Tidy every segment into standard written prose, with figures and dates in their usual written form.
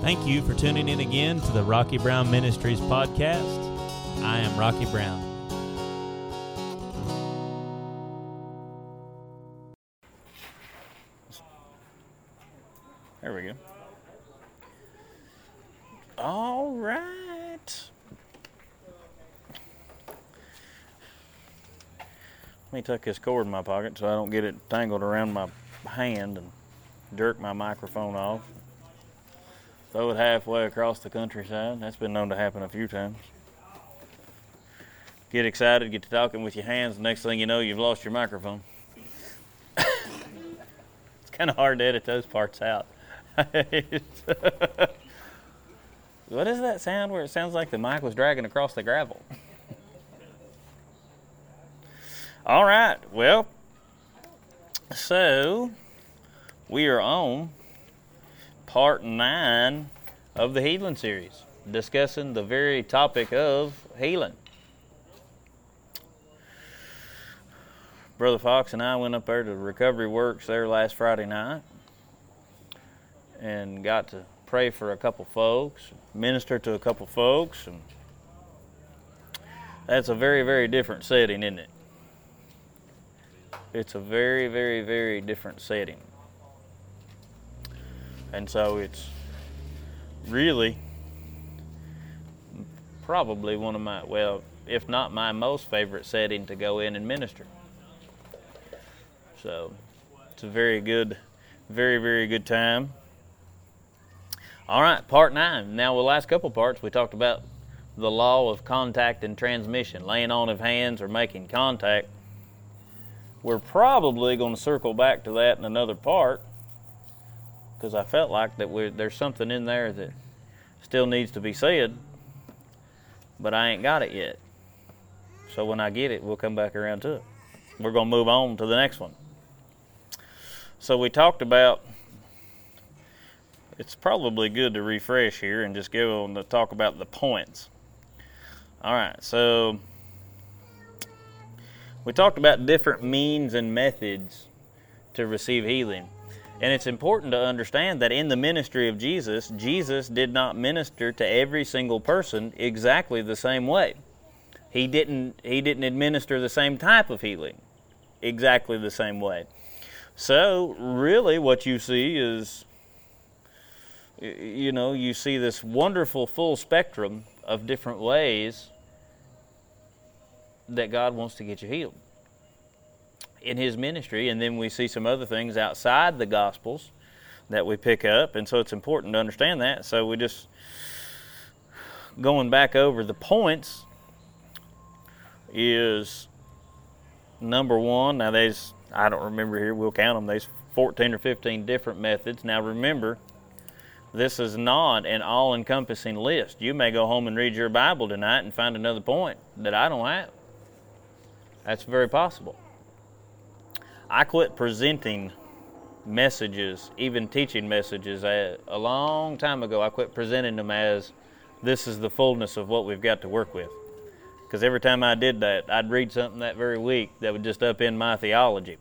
Thank you for tuning in again to the Rocky Brown Ministries podcast. I am Rocky Brown. There we go. All right. Let me tuck this cord in my pocket so I don't get it tangled around my hand and jerk my microphone off. Throw it halfway across the countryside. That's been known to happen a few times. Get excited, get to talking with your hands. The next thing you know, you've lost your microphone. It's kind of hard to edit those parts out. What is that sound where it sounds like the mic was dragging across the gravel? All right, well, so we are on part 9 of the healing series, discussing the very topic of healing. Brother Fox and I went up there to Recovery Works there last Friday night and got to pray for a couple folks, minister to a couple folks, and that's a very, very different setting, isn't it? It's a very, very, very different setting. And so it's really probably one of my, well, if not my most favorite setting to go in and minister. So it's a very good, very, very good time. All right, part 9. Now, the last couple parts, we talked about the law of contact and transmission, laying on of hands or making contact. We're probably going to circle back to that in another part, because I felt like that there's something in there that still needs to be said, but I ain't got it yet. So when I get it, we'll come back around to it. We're going to move on to the next one. So we talked about, it's probably good to refresh here and just go on to talk about the points. All right, so we talked about different means and methods to receive healing. And it's important to understand that in the ministry of Jesus, Jesus did not minister to every single person exactly the same way. He didn't administer the same type of healing exactly the same way. So really what you see is, you know, you see this wonderful full spectrum of different ways that God wants to get you healed in his ministry, and then we see some other things outside the Gospels that we pick up, and so it's important to understand that. So we're just going back over the points. Is number 1, now there's, I don't remember here, we'll count them, there's 14 or 15 different methods. Now remember, this is not an all-encompassing list. You may go home and read your Bible tonight and find another point that I don't have. That's very possible. I quit presenting messages, even teaching messages, a long time ago. I quit presenting them as, this is the fullness of what we've got to work with. Because every time I did that, I'd read something that very week that would just upend my theology.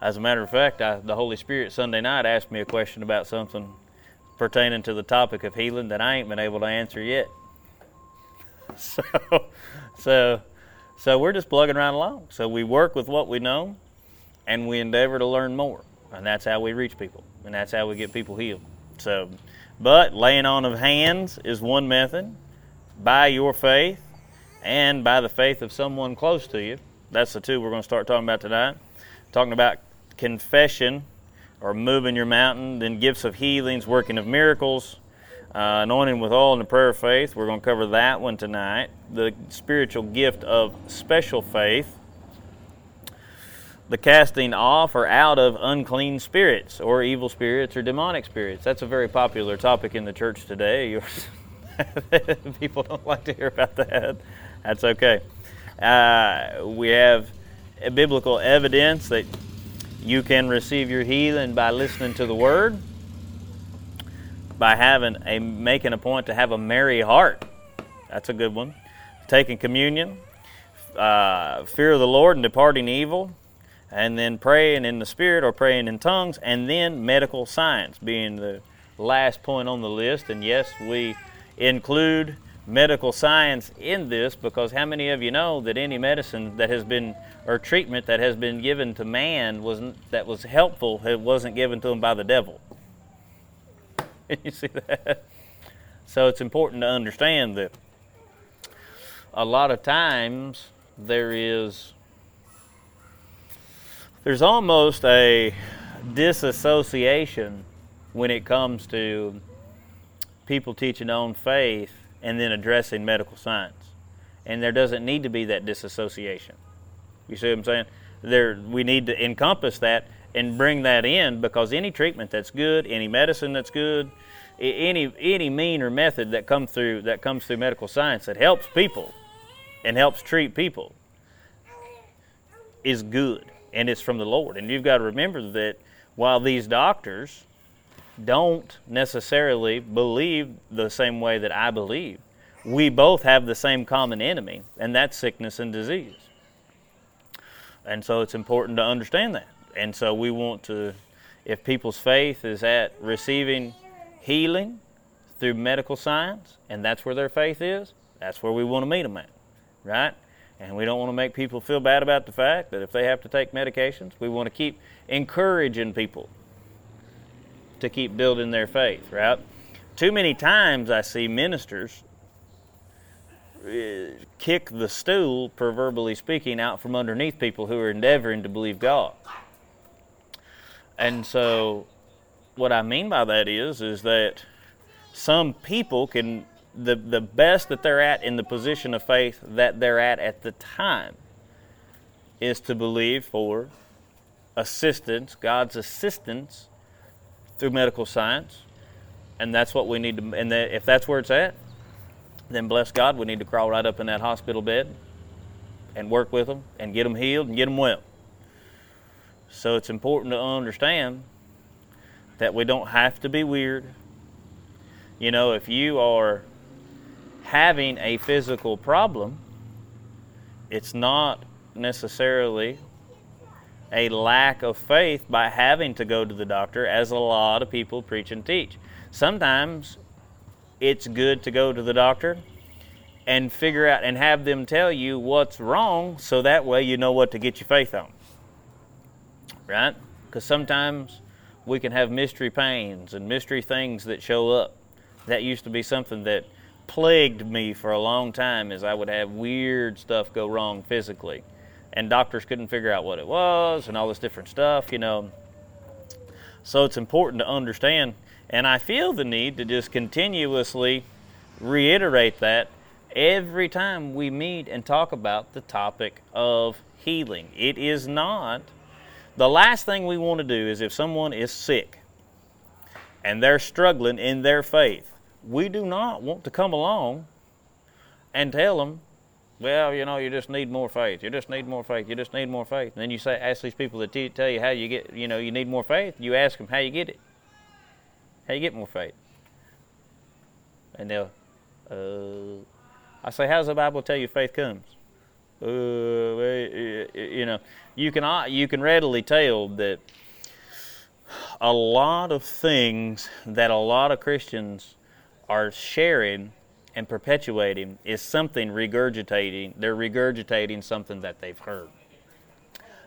As a matter of fact, the Holy Spirit Sunday night asked me a question about something pertaining to the topic of healing that I ain't been able to answer yet. So we're just plugging right along. So we work with what we know, and we endeavor to learn more. And that's how we reach people, and that's how we get people healed. So, but laying on of hands is one method. By your faith and by the faith of someone close to you. That's the two we're going to start talking about tonight. Talking about confession, or moving your mountain, then gifts of healings, working of miracles, anointing with oil, and the prayer of faith. We're going to cover that one tonight. The spiritual gift of special faith. The casting off or out of unclean spirits, or evil spirits, or demonic spirits. That's a very popular topic in the church today. People don't like to hear about that. That's okay. We have biblical evidence that you can receive your healing by listening to the Word, by making a point to have a merry heart. That's a good one. Taking communion, fear of the Lord and departing evil, and then praying in the Spirit or praying in tongues, and then medical science being the last point on the list. And yes, we include medical science in this, because how many of you know that any medicine that has been, or treatment that has been given to man that was helpful, it wasn't given to him by the devil? You see that? So it's important to understand that a lot of times there's almost a disassociation when it comes to people teaching their own faith and then addressing medical science. And there doesn't need to be that disassociation. You see what I'm saying? We need to encompass that and bring that in, because any treatment that's good, any medicine that's good, any mean or method that comes through medical science that helps people and helps treat people is good, and it's from the Lord. And you've got to remember that while these doctors don't necessarily believe the same way that I believe, we both have the same common enemy, and that's sickness and disease. And so it's important to understand that. And so we want to, if people's faith is at receiving healing through medical science, and that's where their faith is, that's where we want to meet them at, right? And we don't want to make people feel bad about the fact that if they have to take medications, we want to keep encouraging people to keep building their faith, right? Too many times I see ministers kick the stool, proverbially speaking, out from underneath people who are endeavoring to believe God. And so what I mean by that is that some people can, the best that they're at in the position of faith that they're at the time is to believe for assistance, God's assistance through medical science. And that's what we need to, and if that's where it's at, then bless God, we need to crawl right up in that hospital bed and work with them and get them healed and get them well. So it's important to understand that we don't have to be weird. You know, if you are having a physical problem, it's not necessarily a lack of faith by having to go to the doctor, as a lot of people preach and teach. Sometimes it's good to go to the doctor and figure out and have them tell you what's wrong, so that way you know what to get your faith on, right? Because sometimes we can have mystery pains and mystery things that show up. That used to be something that plagued me for a long time, is I would have weird stuff go wrong physically, and doctors couldn't figure out what it was and all this different stuff, you know. So it's important to understand, and I feel the need to just continuously reiterate that every time we meet and talk about the topic of healing. It is not, the last thing we want to do is if someone is sick and they're struggling in their faith, we do not want to come along and tell them, well, you know, you just need more faith. You just need more faith. You just need more faith. And then you say, ask these people that tell you how you get, you know, you need more faith. You ask them how you get it. How you get more faith? And they'll, I say, how's the Bible tell you faith comes? You know, you can readily tell that a lot of things that a lot of Christians are sharing and perpetuating is something regurgitating. They're regurgitating something that they've heard,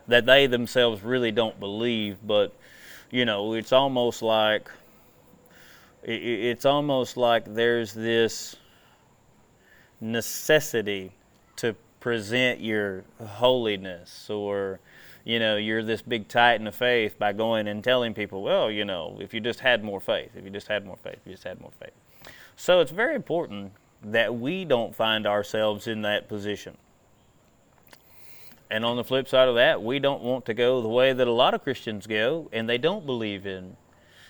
that they themselves really don't believe. But, you know, it's almost like there's this necessity to present your holiness, or, you know, you're this big titan of faith by going and telling people, well, you know, if you just had more faith, if you just had more faith, if you just had more faith. So it's very important that we don't find ourselves in that position. And on the flip side of that, we don't want to go the way that a lot of Christians go, and they don't believe in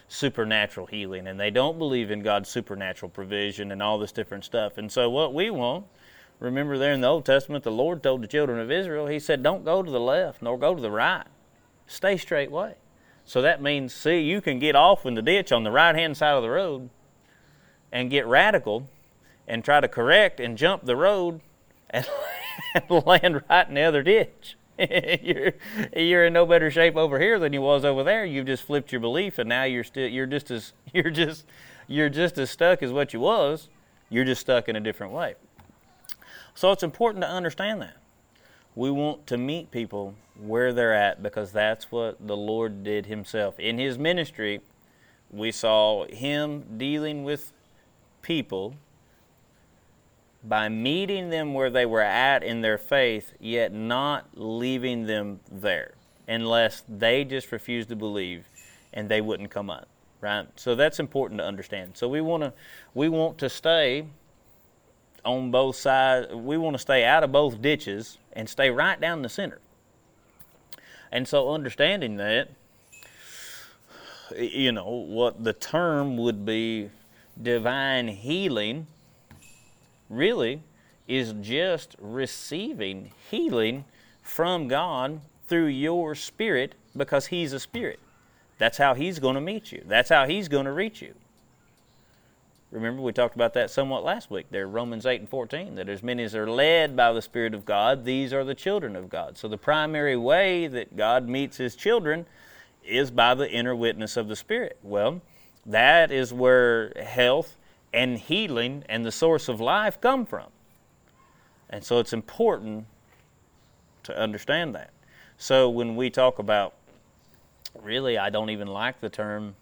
supernatural healing, and they don't believe in God's supernatural provision and all this different stuff. And so what we want, remember there in the Old Testament, the Lord told the children of Israel, he said, don't go to the left nor go to the right. Stay straight way. So that means, see, you can get off in the ditch on the right-hand side of the road and get radical and try to correct and jump the road and land right in the other ditch. You're in no better shape over here than you was over there. You've just flipped your belief, and now you're just as stuck as what you was. You're just stuck in a different way. So it's important to understand that. We want to meet people where they're at, because that's what the Lord did himself. In his ministry, we saw him dealing with people by meeting them where they were at in their faith, yet not leaving them there unless they just refused to believe and they wouldn't come up, right? So that's important to understand. So we want to stay on both sides. We want to stay out of both ditches and stay right down the center. And so understanding that, you know, what the term would be, divine healing, really is just receiving healing from God through your spirit, because he's a spirit. That's how he's going to meet you. That's how he's going to reach you. Remember, we talked about that somewhat last week there, Romans 8:14, that as many as are led by the Spirit of God, these are the children of God. So the primary way that God meets his children is by the inner witness of the Spirit. Well, that is where health and healing and the source of life come from. And so it's important to understand that. So when we talk about, really, I don't even like the term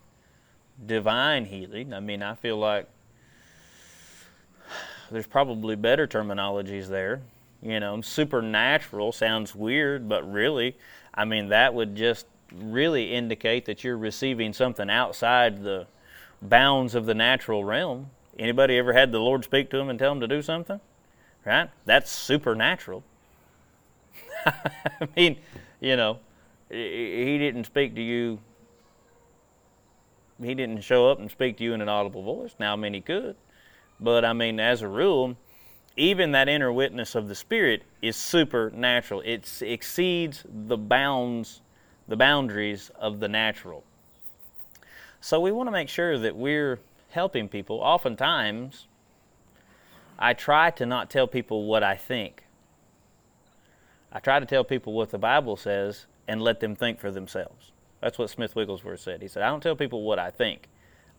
divine healing. I mean, I feel like there's probably better terminologies there. You know, supernatural sounds weird, but really, I mean, that would just really indicate that you're receiving something outside the bounds of the natural realm. Anybody ever had the Lord speak to them and tell them to do something? Right? That's supernatural. I mean, you know, he didn't speak to you. He didn't show up and speak to you in an audible voice. Now, I mean, he could. But, I mean, as a rule, even that inner witness of the Spirit is supernatural. It exceeds the boundaries of the natural. So we want to make sure that we're helping people. Oftentimes, I try to not tell people what I think. I try to tell people what the Bible says and let them think for themselves. That's what Smith Wigglesworth said. He said, I don't tell people what I think.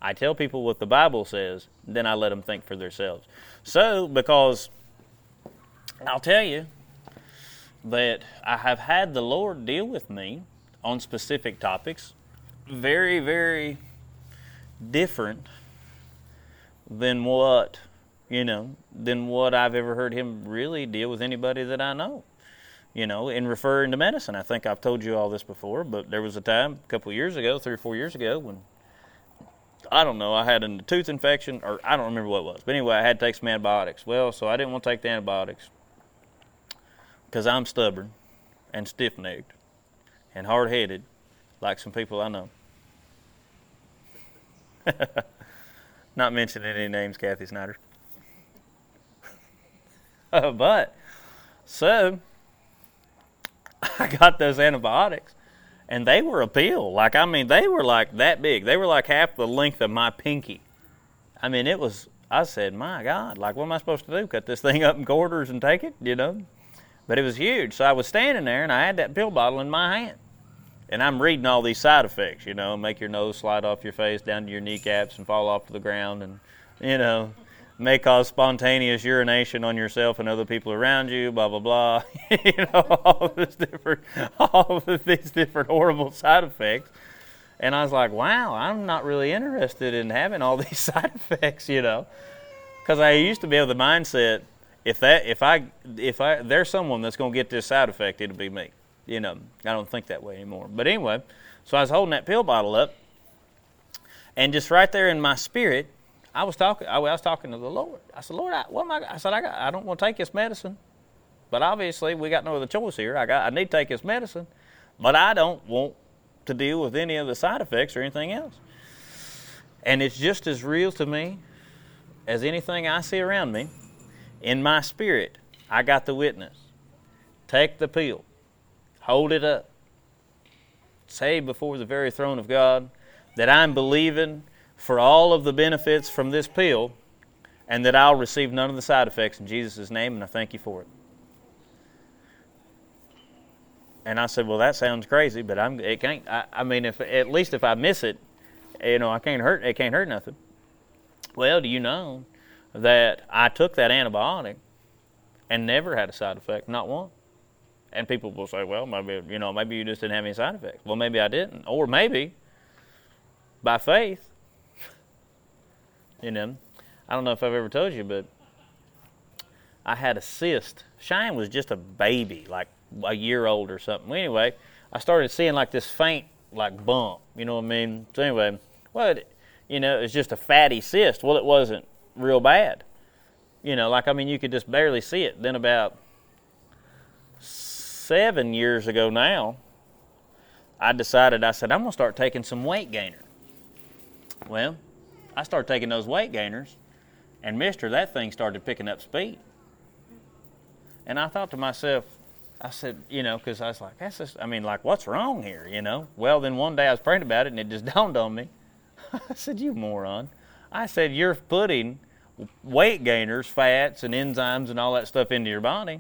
I tell people what the Bible says, then I let them think for themselves. So, because I'll tell you that I have had the Lord deal with me on specific topics, very, very different than what I've ever heard him really deal with anybody that I know. You know, in referring to medicine, I think I've told you all this before, but there was a time a couple of years ago, 3 or 4 years ago, when, I don't know, I had a tooth infection, or I don't remember what it was. But anyway, I had to take some antibiotics. Well, so I didn't want to take the antibiotics because I'm stubborn and stiff-necked and hard-headed like some people I know. Not mentioning any names, Kathy Snyder. But, so, I got those antibiotics, and they were a pill. Like, I mean, they were like that big. They were like half the length of my pinky. I mean, it was, I said, my God, like, what am I supposed to do? Cut this thing up in quarters and take it, you know? But it was huge. So I was standing there, and I had that pill bottle in my hand. And I'm reading all these side effects, you know, make your nose slide off your face down to your kneecaps and fall off to the ground, and, you know, may cause spontaneous urination on yourself and other people around you, blah, blah, blah. You know, all of these different horrible side effects. And I was like, wow, I'm not really interested in having all these side effects, you know, because I used to be of the mindset, if there's someone that's going to get this side effect, it'll be me. You know, I don't think that way anymore. But anyway, so I was holding that pill bottle up, and just right there in my spirit, I was talking to the Lord. I said, Lord, I don't want to take this medicine, but obviously we got no other choice here. I need to take this medicine, but I don't want to deal with any of the side effects or anything else. And it's just as real to me as anything I see around me. In my spirit, I got the witness. Take the pill. Hold it up. Say before the very throne of God that I'm believing for all of the benefits from this pill and that I'll receive none of the side effects in Jesus' name, and I thank you for it. And I said, well, that sounds crazy, but if I miss it, it can't hurt nothing. Well, do you know that I took that antibiotic and never had a side effect, not one? And people will say, well, maybe you just didn't have any side effects. Well, maybe I didn't, or maybe by faith. I don't know if I've ever told you, but I had a cyst. Shine was just a baby, like a year old or something. Well, anyway, I started seeing like this faint, like bump. You know what I mean? So anyway, it's just a fatty cyst. Well, it wasn't real bad. You could just barely see it. Then about 7 years ago now, I said, I'm going to start taking some weight gainer. Well, I started taking those weight gainers, and that thing started picking up speed. And I thought to myself, because I was like, what's wrong here, Well, then one day I was praying about it, and it just dawned on me. I said, you moron. I said, you're putting weight gainers, fats, and enzymes, and all that stuff into your body.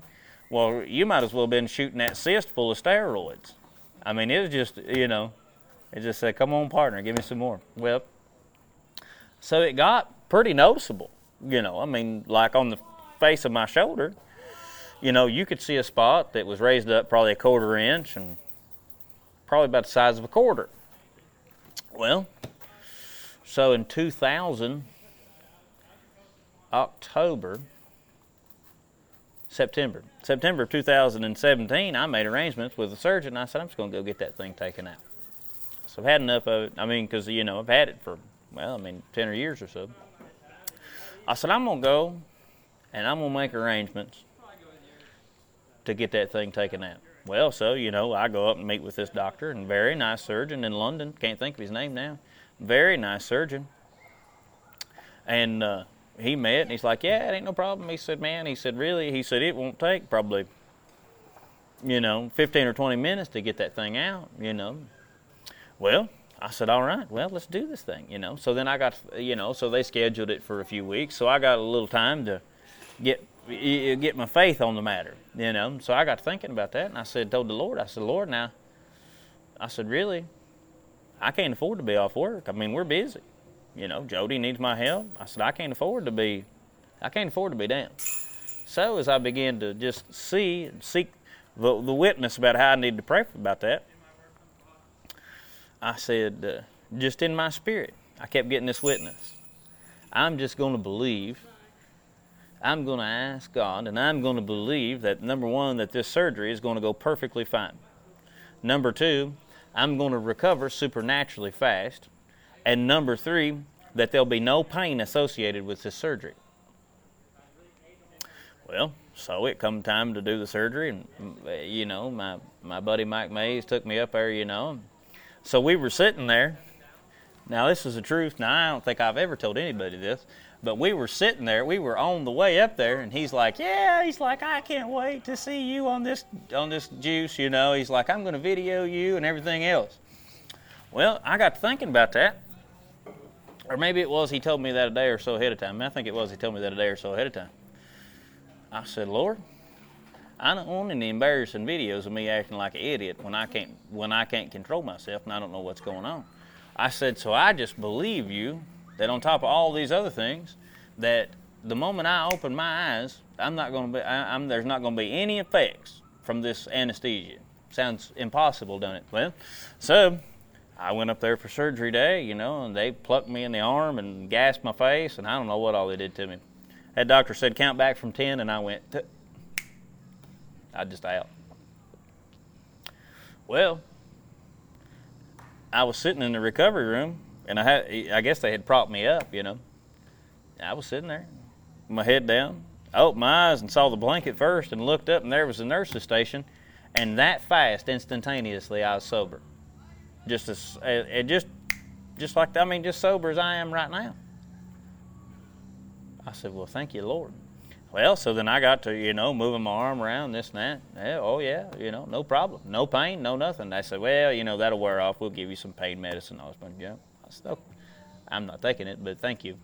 Well, you might as well have been shooting that cyst full of steroids. It was just, it just said, come on, partner, give me some more. Well, so it got pretty noticeable, like on the face of my shoulder. You could see a spot that was raised up probably a quarter inch and probably about the size of a quarter. Well, so in 2000, September of 2017, I made arrangements with a surgeon, and I said, I'm just going to go get that thing taken out. So I've had enough of it, because, I've had it for, 10 years or so. I said, I'm going to go, and I'm going to make arrangements to get that thing taken out. Well, so, I go up and meet with this doctor, and very nice surgeon in London. Can't think of his name now. Very nice surgeon. And, he met, and he's like, yeah, it ain't no problem. He said, man, really? He said, it won't take probably, 15 or 20 minutes to get that thing out, Well, I said, all right, well, let's do this thing, So then I got, so they scheduled it for a few weeks. So I got a little time to get my faith on the matter, So I got thinking about that, and I told the Lord, Lord, now, really? I can't afford to be off work. We're busy. Jody needs my help. I said, I can't afford to be down. So as I began to just seek the witness about how I needed to pray about that, I said, just in my spirit, I kept getting this witness. I'm just going to believe. I'm going to ask God, and I'm going to believe that, number one, that this surgery is going to go perfectly fine. Number two, I'm going to recover supernaturally fast. And number three, that there'll be no pain associated with this surgery. Well, so it come time to do the surgery, and, my buddy Mike Mays took me up there, So we were sitting there. Now, this is the truth. Now, I don't think I've ever told anybody this, but we were sitting there. We were on the way up there, and he's like, I can't wait to see you on this juice, He's like, I'm going to video you and everything else. Well, I got to thinking about that. Or maybe it was he told me that a day or so ahead of time. I think it was he told me that a day or so ahead of time. I said, Lord, I don't want any embarrassing videos of me acting like an idiot when I can't control myself and I don't know what's going on. I said, so I just believe you that on top of all these other things, that the moment I open my eyes, there's not going to be any effects from this anesthesia. Sounds impossible, doesn't it? Well, so I went up there for surgery day, and they plucked me in the arm and gassed my face, and I don't know what all they did to me. That doctor said, count back from 10, and I went, I just out. Well, I was sitting in the recovery room, and I guess they had propped me up, I was sitting there, my head down. I opened my eyes and saw the blanket first and looked up, and there was the nurse's station, and that fast, instantaneously, I was sober. Just sober as I am right now. I said, well, thank you, Lord. Well, so then I got to, moving my arm around, this and that. Yeah, oh, yeah, no problem. No pain, no nothing. They said, well, that'll wear off. We'll give you some pain medicine. I said, oh, I'm not taking it, but thank you.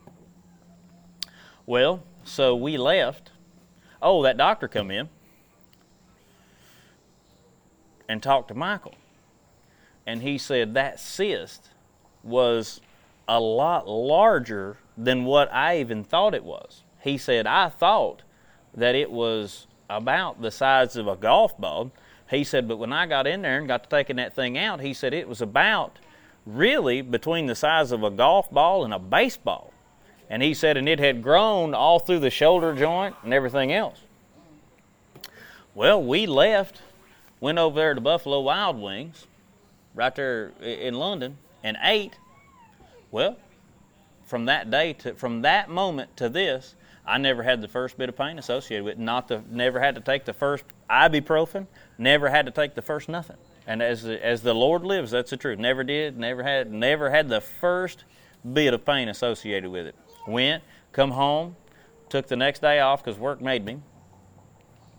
Well, so we left. Oh, that doctor come in. and talked to Michael. And he said that cyst was a lot larger than what I even thought it was. He said, I thought that it was about the size of a golf ball. He said, but when I got in there and got to taking that thing out, he said it was about really between the size of a golf ball and a baseball. And he said, and it had grown all through the shoulder joint and everything else. Well, we left, went over there to Buffalo Wild Wings, right there in London, and ate. Well, from that day to, from that moment to this, I never had the first bit of pain associated with it. Never had to take the first ibuprofen. Never had to take the first nothing. And as the Lord lives, that's the truth. Never did. Never had the first bit of pain associated with it. Went, come home, took the next day off because work made me.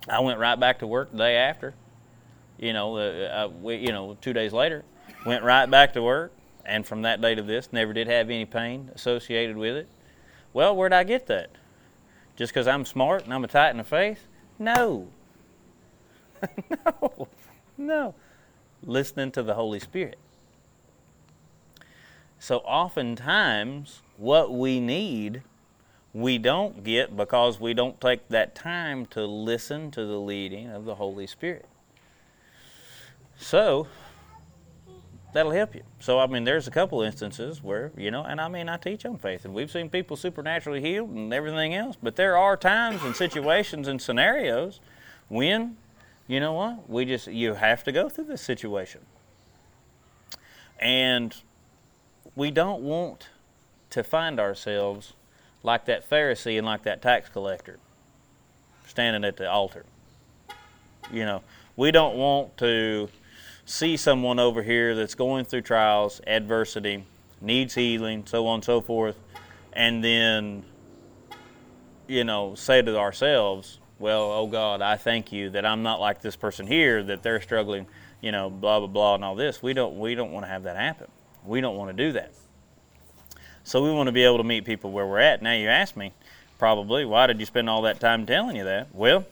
I went right back to work the day after. 2 days later, went right back to work. And from that day to this, never did have any pain associated with it. Well, where'd I get that? Just because I'm smart and I'm a titan of faith? No. No. Listening to the Holy Spirit. So oftentimes, what we need, we don't get because we don't take that time to listen to the leading of the Holy Spirit. So, that'll help you. So, there's a couple instances where, I teach on faith, and we've seen people supernaturally healed and everything else, but there are times and situations and scenarios when, you have to go through this situation. And we don't want to find ourselves like that Pharisee and like that tax collector standing at the altar. We don't want to see someone over here that's going through trials, adversity, needs healing, so on and so forth, and then, say to ourselves, well, oh God, I thank you that I'm not like this person here, that they're struggling, blah, blah, blah, and all this. We don't want to have that happen. We don't want to do that. So we want to be able to meet people where we're at. Now you ask me, probably, why did you spend all that time telling you that? Well,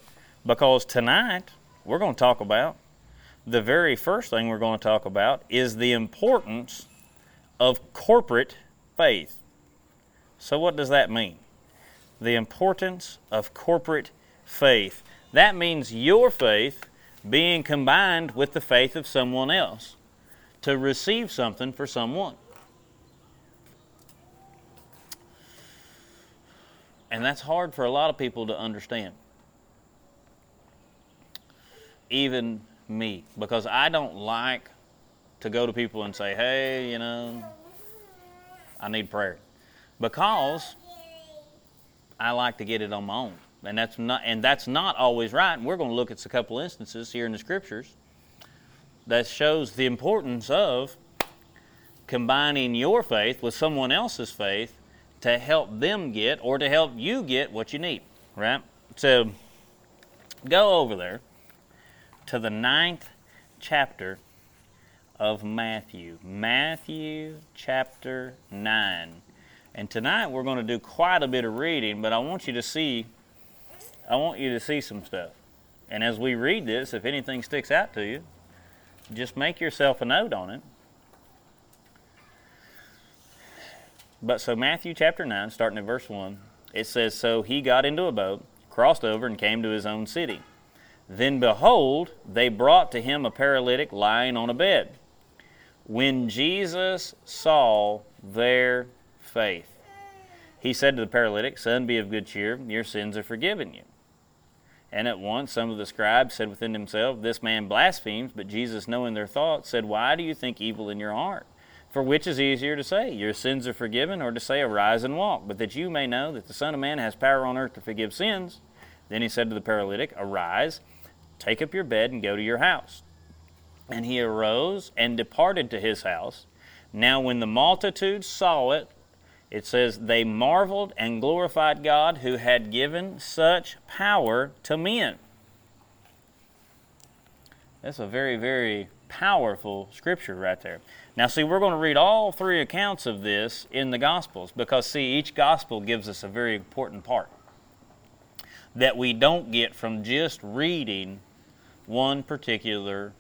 because tonight we're going to talk about the very first thing we're going to talk about is the importance of corporate faith. So what does that mean? The importance of corporate faith. That means your faith being combined with the faith of someone else to receive something for someone. And that's hard for a lot of people to understand. Even me, because I don't like to go to people and say, hey, I need prayer, because I like to get it on my own, and that's not always right. And we're going to look at a couple instances here in the scriptures that shows the importance of combining your faith with someone else's faith to help them get, or to help you get, what you need, right? So go over there to the 9th chapter of Matthew. Matthew chapter 9. And tonight we're going to do quite a bit of reading, but I want you to see some stuff. And as we read this, if anything sticks out to you, just make yourself a note on it. But so Matthew chapter 9, starting at verse 1, it says, so he got into a boat, crossed over, and came to his own city. Then behold, they brought to him a paralytic lying on a bed. When Jesus saw their faith, he said to the paralytic, son, be of good cheer, your sins are forgiven you. And at once some of the scribes said within themselves, this man blasphemes. But Jesus, knowing their thoughts, said, why do you think evil in your heart? For which is easier to say, your sins are forgiven, or to say, arise and walk? But that you may know that the Son of Man has power on earth to forgive sins. Then he said to the paralytic, arise, take up your bed and go to your house. And he arose and departed to his house. Now when the multitude saw it, it says, they marveled and glorified God who had given such power to men. That's a very, very powerful scripture right there. Now see, we're going to read all three accounts of this in the Gospels, because see, each Gospel gives us a very important part that we don't get from just reading one particular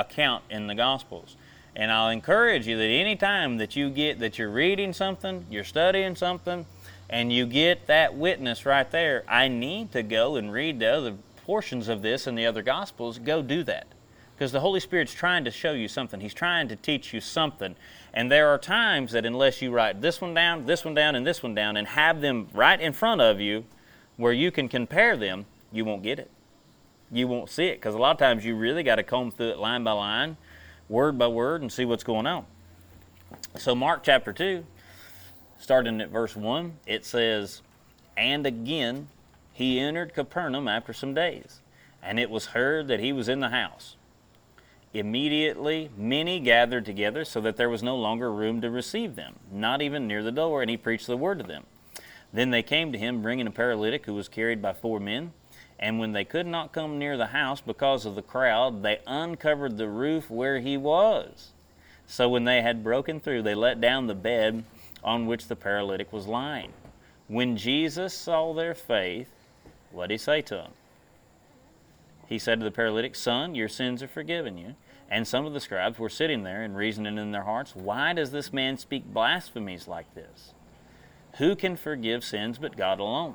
account in the Gospels. And I'll encourage you that any time that you get that you're reading something, you're studying something, and you get that witness right there, I need to go and read the other portions of this in the other Gospels, go do that. Because the Holy Spirit's trying to show you something. He's trying to teach you something. And there are times that unless you write this one down, and this one down, and have them right in front of you where you can compare them, you won't get it. You won't see it. Because a lot of times you really got to comb through it line by line, word by word, and see what's going on. So Mark chapter 2, starting at verse 1, it says, "And again he entered Capernaum after some days, and it was heard that he was in the house. Immediately many gathered together so that there was no longer room to receive them, not even near the door, and he preached the word to them. Then they came to him, bringing a paralytic who was carried by 4 men. And when they could not come near the house because of the crowd, they uncovered the roof where he was. So when they had broken through, they let down the bed on which the paralytic was lying. When Jesus saw their faith, what did he say to them? He said to the paralytic, 'Son, your sins are forgiven you.' And some of the scribes were sitting there and reasoning in their hearts, 'Why does this man speak blasphemies like this? Who can forgive sins but God alone?'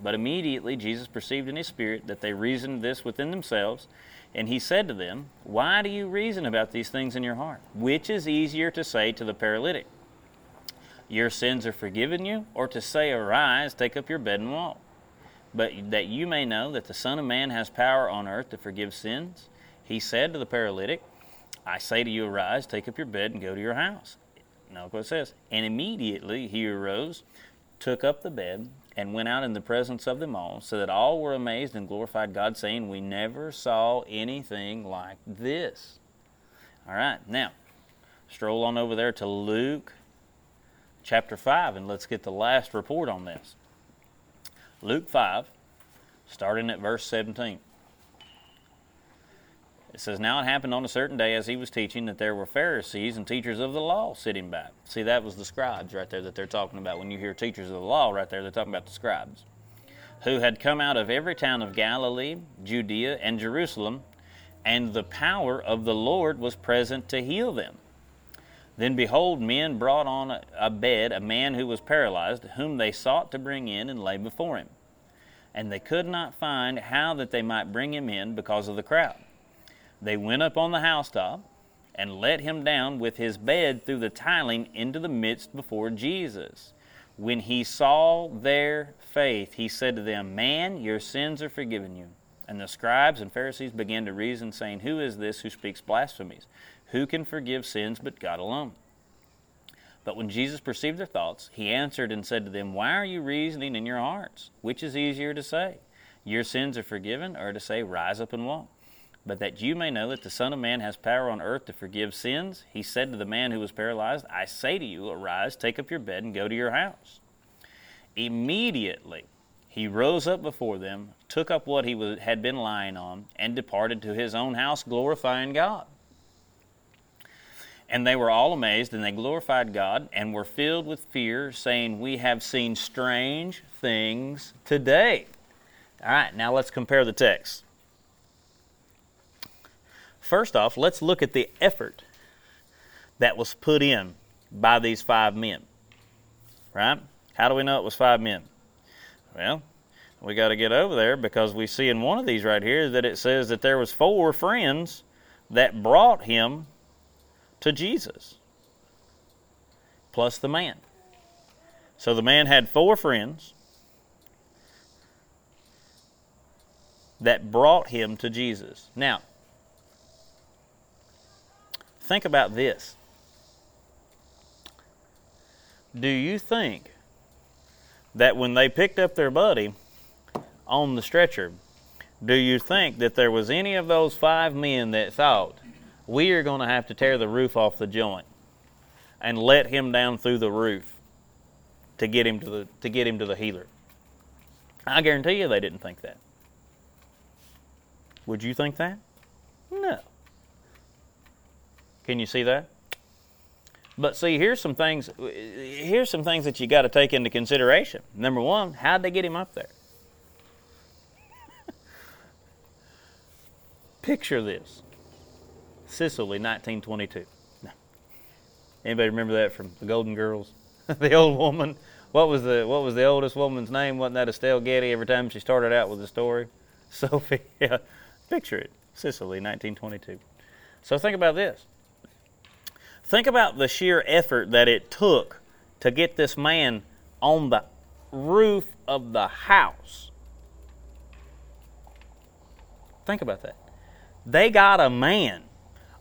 But immediately Jesus perceived in his spirit that they reasoned this within themselves, and he said to them, 'Why do you reason about these things in your heart? Which is easier to say to the paralytic, "Your sins are forgiven you," or to say, "Arise, take up your bed and walk"? But that you may know that the Son of Man has power on earth to forgive sins,' he said to the paralytic, 'I say to you, arise, take up your bed, and go to your house.'" Now look what it says. "And immediately he arose, took up the bed, and went out in the presence of them all, so that all were amazed and glorified God, saying, 'We never saw anything like this.'" All right, now, stroll on over there to Luke chapter 5, and let's get the last report on this. Luke 5, starting at verse 17. It says, "Now it happened on a certain day as he was teaching that there were Pharisees and teachers of the law sitting by." See, that was the scribes right there that they're talking about. When you hear teachers of the law right there, they're talking about the scribes, "who had come out of every town of Galilee, Judea, and Jerusalem, and the power of the Lord was present to heal them. Then behold, men brought on a bed a man who was paralyzed, whom they sought to bring in and lay before him. And they could not find how that they might bring him in because of the crowd. They went up on the housetop and let him down with his bed through the tiling into the midst before Jesus. When he saw their faith, he said to them, 'Man, your sins are forgiven you.' And the scribes and Pharisees began to reason, saying, 'Who is this who speaks blasphemies? Who can forgive sins but God alone?' But when Jesus perceived their thoughts, he answered and said to them, 'Why are you reasoning in your hearts? Which is easier to say, "Your sins are forgiven," or to say, "Rise up and walk"? But that you may know that the Son of Man has power on earth to forgive sins, he said to the man who was paralyzed, 'I say to you, arise, take up your bed, and go to your house.' Immediately he rose up before them, took up what he had been lying on, and departed to his own house, glorifying God. And they were all amazed, and they glorified God, and were filled with fear, saying, 'We have seen strange things today.'" All right, now let's compare the text. First off, let's look at the effort that was put in by these 5 men, right? How do we know it was 5 men? Well, we got to get over there because we see in one of these right here that it says that there was 4 friends that brought him to Jesus, plus the man. So the man had 4 friends that brought him to Jesus. Now, think about this. Do you think that when they picked up their buddy on the stretcher, do you think that there was any of those 5 men that thought, "We are going to have to tear the roof off the joint and let him down through the roof to get him to the healer"? I guarantee you they didn't think that. Would you think that? No. Can you see that? But see, here's some things that you got to take into consideration. Number one, how'd they get him up there? Picture this. Sicily, 1922. Anybody remember that from the Golden Girls? The old woman. What was the oldest woman's name? Wasn't that Estelle Getty every time she started out with a story? Sophie. Yeah. Picture it. Sicily, 1922. So think about this. Think about the sheer effort that it took to get this man on the roof of the house. Think about that. They got a man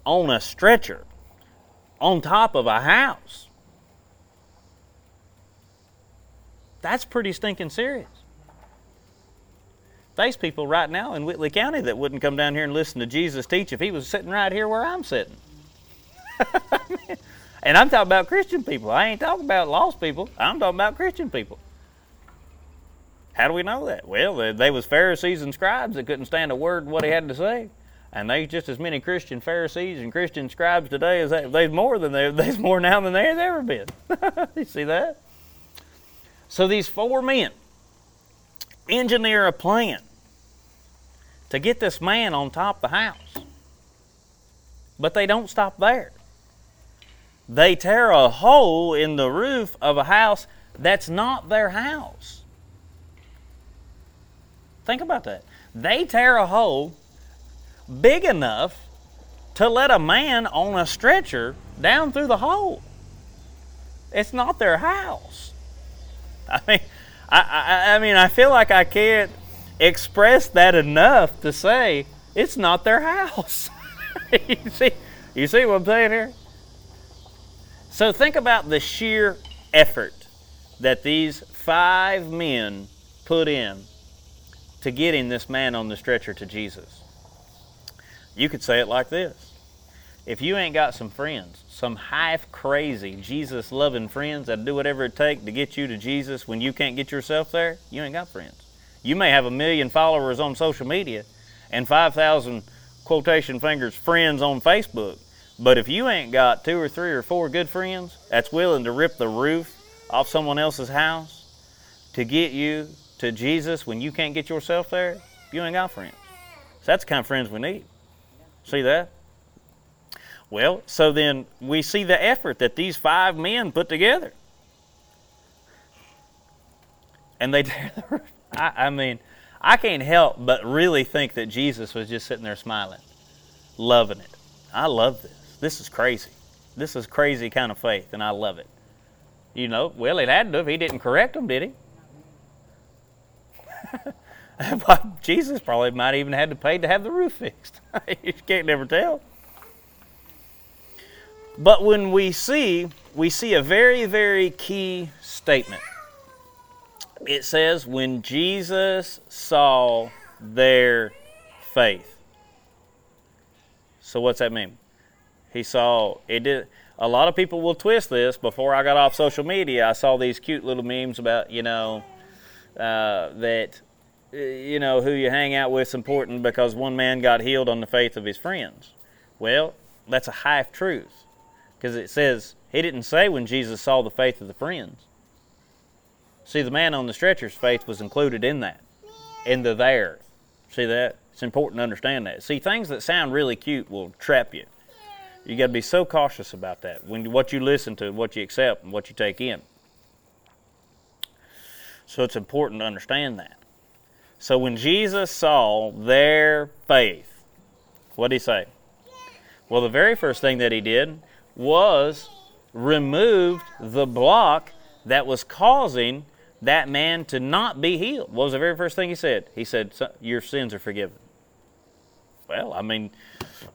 on a stretcher on top of a house. That's pretty stinking serious. There's people right now in Whitley County that wouldn't come down here and listen to Jesus teach if he was sitting right here where I'm sitting. And I'm talking about Christian people. I ain't talking about lost people. I'm talking about Christian people. How do we know that? Well, they was Pharisees and scribes that couldn't stand a word of what he had to say. And there's just as many Christian Pharisees and Christian scribes today as there's more now than there's ever been. You see that? So these four men engineer a plan to get this man on top of the house. But they don't stop there. They tear a hole in the roof of a house that's not their house. Think about that. They tear a hole big enough to let a man on a stretcher down through the hole. It's not their house. I mean, I feel like I can't express that enough to say it's not their house. You see what I'm saying here? So think about the sheer effort that these five men put in to getting this man on the stretcher to Jesus. You could say it like this. If you ain't got some friends, some half-crazy, Jesus-loving friends that'll do whatever it takes to get you to Jesus when you can't get yourself there, you ain't got friends. You may have 1 million followers on social media and 5,000, quotation fingers, friends on Facebook. But if you ain't got 2 or 3 or 4 good friends that's willing to rip the roof off someone else's house to get you to Jesus when you can't get yourself there, you ain't got friends. So that's the kind of friends we need. See that? Well, so then we see the effort that these five men put together. And they tear the roof. I mean, I can't help but really think that Jesus was just sitting there smiling, loving it. I love this. This is crazy. This is crazy kind of faith, and I love it. You know, well, it had to if he didn't correct them, did he? Jesus probably might even had to pay to have the roof fixed. You can't never tell. But when we see a very, very key statement. It says, when Jesus saw their faith. So what's that mean? He saw, it did. A lot of people will twist this. Before I got off social media, I saw these cute little memes about, who you hang out with is important because one man got healed on the faith of his friends. Well, that's a half truth, because it says, he didn't say when Jesus saw the faith of the friends. See, the man on the stretcher's faith was included in that, in the there. See that? It's important to understand that. See, things that sound really cute will trap you. You got to be so cautious about that, when what you listen to, what you accept, and what you take in. So it's important to understand that. So when Jesus saw their faith, what did he say? Well, the very first thing that he did was removed the block that was causing that man to not be healed. What was the very first thing he said? He said, your sins are forgiven. Well, I mean,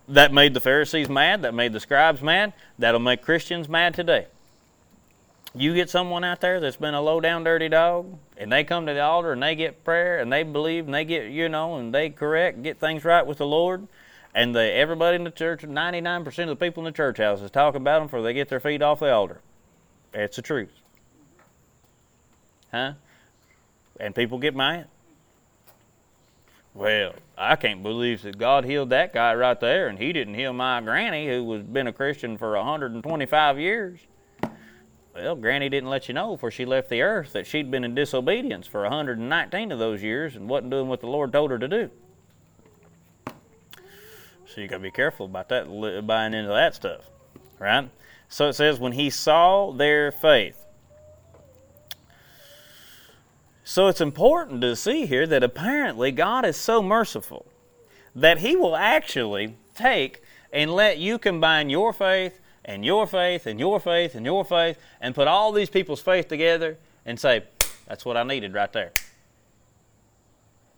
that made the Pharisees mad. That made the scribes mad. That'll make Christians mad today. You get someone out there that's been a low-down dirty dog, and they come to the altar, and they get prayer, and they believe, and they get, and they correct, get things right with the Lord, and everybody in the church, 99% of the people in the church houses talk about them before they get their feet off the altar. It's the truth. Huh? And people get mad. Well, I can't believe that God healed that guy right there, and he didn't heal my granny who was been a Christian for 125 years. Well, granny didn't let you know before she left the earth that she'd been in disobedience for 119 of those years and wasn't doing what the Lord told her to do. So you got to be careful about that, buying into that stuff, right? So it says, when he saw their faith. So it's important to see here that apparently God is so merciful that he will actually take and let you combine your faith and your faith and your faith and your faith and put all these people's faith together and say, that's what I needed right there.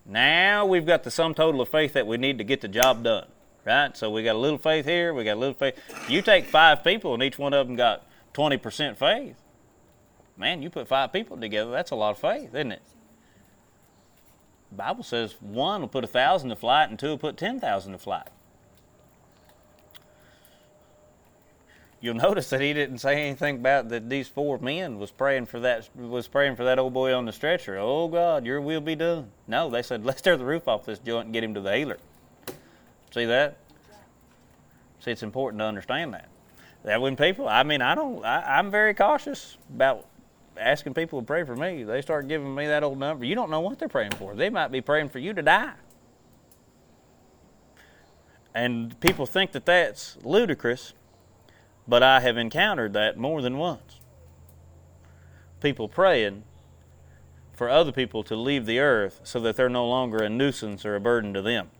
Now we've got the sum total of faith that we need to get the job done, right? So we got a little faith here, we got a little faith. You take five people and each one of them got 20% faith. Man, you put five people together, that's a lot of faith, isn't it? The Bible says one will put 1,000 to flight and two will put 10,000 to flight. You'll notice that he didn't say anything about that these four men was praying for that old boy on the stretcher. Oh, God, your will be done. No, they said, let's tear the roof off this joint and get him to the healer. See that? See, it's important to understand that. That when people, I'm very cautious about asking people to pray for me. They start giving me that old number. You don't know what they're praying for. They might be praying for you to die. And people think that that's ludicrous. But I have encountered that more than once. People praying for other people to leave the earth so that they're no longer a nuisance or a burden to them.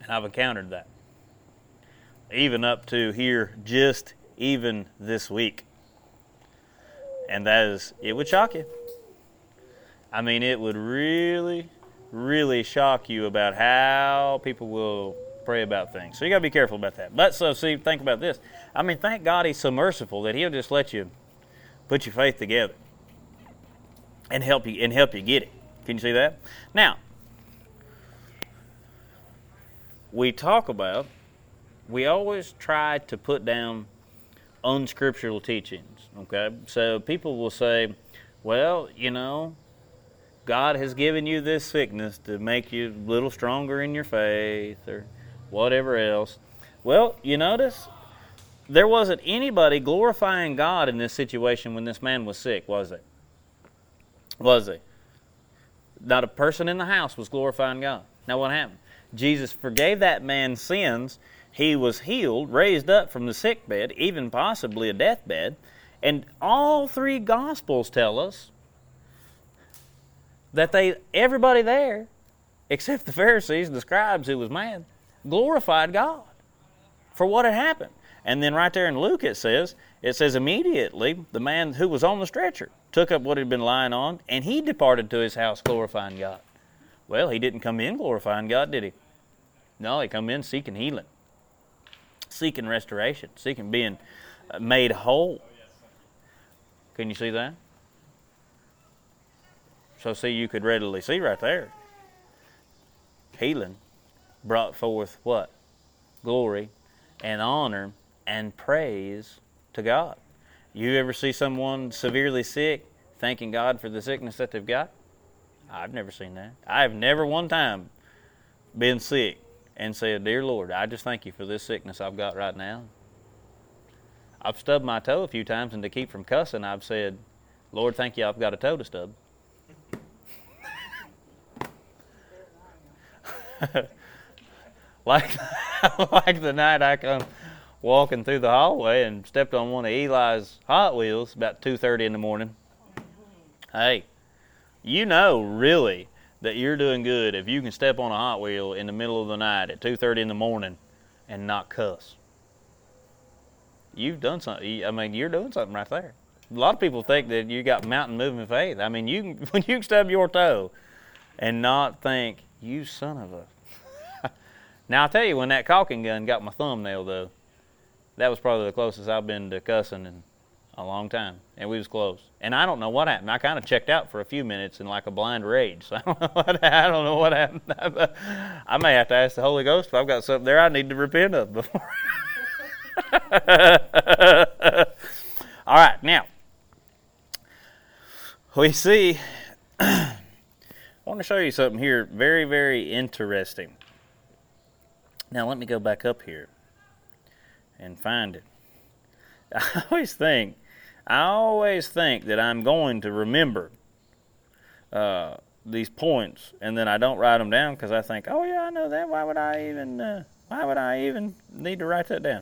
And I've encountered that. Even up to here, just even this week. And that is, it would shock you. I mean, it would really, really shock you about how people will pray about things. So you got to be careful about that. But so, see, think about this. I mean, thank God he's so merciful that he'll just let you put your faith together and help you get it. Can you see that? Now, we always try to put down unscriptural teachings, okay? So people will say, well, you know, God has given you this sickness to make you a little stronger in your faith, or whatever else. Well, you notice there wasn't anybody glorifying God in this situation when this man was sick, was there? Was there? Not a person in the house was glorifying God. Now what happened? Jesus forgave that man's sins. He was healed, raised up from the sick bed, even possibly a deathbed. And all three Gospels tell us that everybody there, except the Pharisees and the scribes who was mad, glorified God for what had happened. And then right there in Luke it says immediately the man who was on the stretcher took up what had been lying on and he departed to his house glorifying God. Well, he didn't come in glorifying God, did he? No, he come in seeking healing, seeking restoration, seeking being made whole. Can you see that? So see, you could readily see right there. Healing brought forth what? Glory and honor and praise to God. You ever see someone severely sick thanking God for the sickness that they've got? I've never seen that. I've never one time been sick and said, Dear Lord, I just thank you for this sickness I've got right now. I've stubbed my toe a few times, and to keep from cussing, I've said, Lord, thank you, I've got a toe to stub. Like the night I come walking through the hallway and stepped on one of Eli's Hot Wheels about 2:30 in the morning. Hey, you know really that you're doing good if you can step on a Hot Wheel in the middle of the night at 2:30 in the morning and not cuss. You've done something. I mean, you're doing something right there. A lot of people think that you got mountain moving faith. I mean, when you can stub your toe and not think, you son of a... Now, I'll tell you, when that caulking gun got my thumbnail, though, that was probably the closest I've been to cussing in a long time, and we was close. And I don't know what happened. I kind of checked out for a few minutes in like a blind rage, so I don't know what happened. I may have to ask the Holy Ghost if I've got something there I need to repent of before. All right, now, we see, I want to show you something here very, very interesting. Now, let me go back up here and find it. I always think that I'm going to remember these points, and then I don't write them down because I think, oh yeah, I know that. Why would I even need to write that down?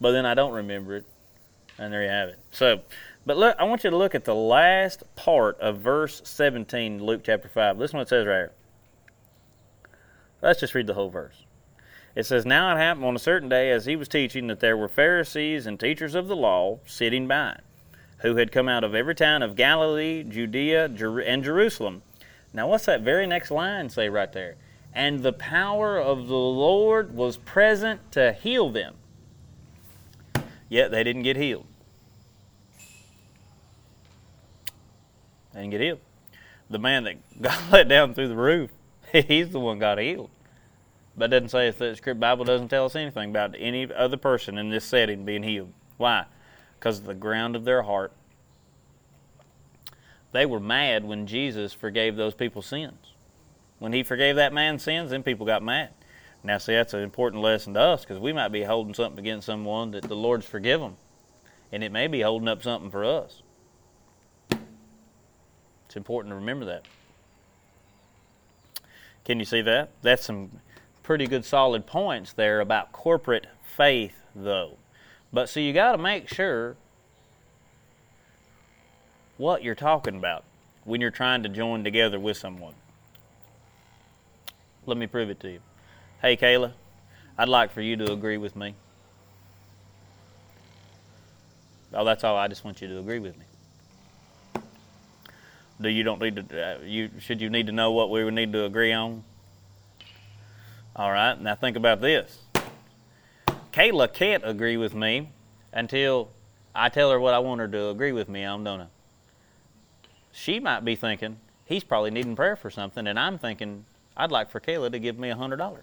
But then I don't remember it, and there you have it. So, but look, I want you to look at the last part of verse 17, Luke chapter 5. Listen what it says right here. Let's just read the whole verse. It says, "Now it happened on a certain day as he was teaching that there were Pharisees and teachers of the law sitting by, who had come out of every town of Galilee, Judea, and Jerusalem." Now what's that very next line say right there? "And the power of the Lord was present to heal them." Yet they didn't get healed. They didn't get healed. The man that got let down through the roof, he's the one got healed. But it doesn't say, if the script Bible doesn't tell us anything about any other person in this setting being healed. Why? Because of the ground of their heart. They were mad when Jesus forgave those people's sins. When he forgave that man's sins, then people got mad. Now, see, that's an important lesson to us, because we might be holding something against someone that the Lord's forgiven them, and it may be holding up something for us. It's important to remember that. Can you see that? That's some pretty good solid points there about corporate faith, though. But see, you got to make sure what you're talking about when you're trying to join together with someone. Let me prove it to you. Hey, Kayla, I'd like for you to agree with me. Oh, that's all. I just want you to agree with me. Should you need to know what we would need to agree on? All right, now think about this. Kayla can't agree with me until I tell her what I want her to agree with me on, don't I? She might be thinking, he's probably needing prayer for something, and I'm thinking, I'd like for Kayla to give me $100.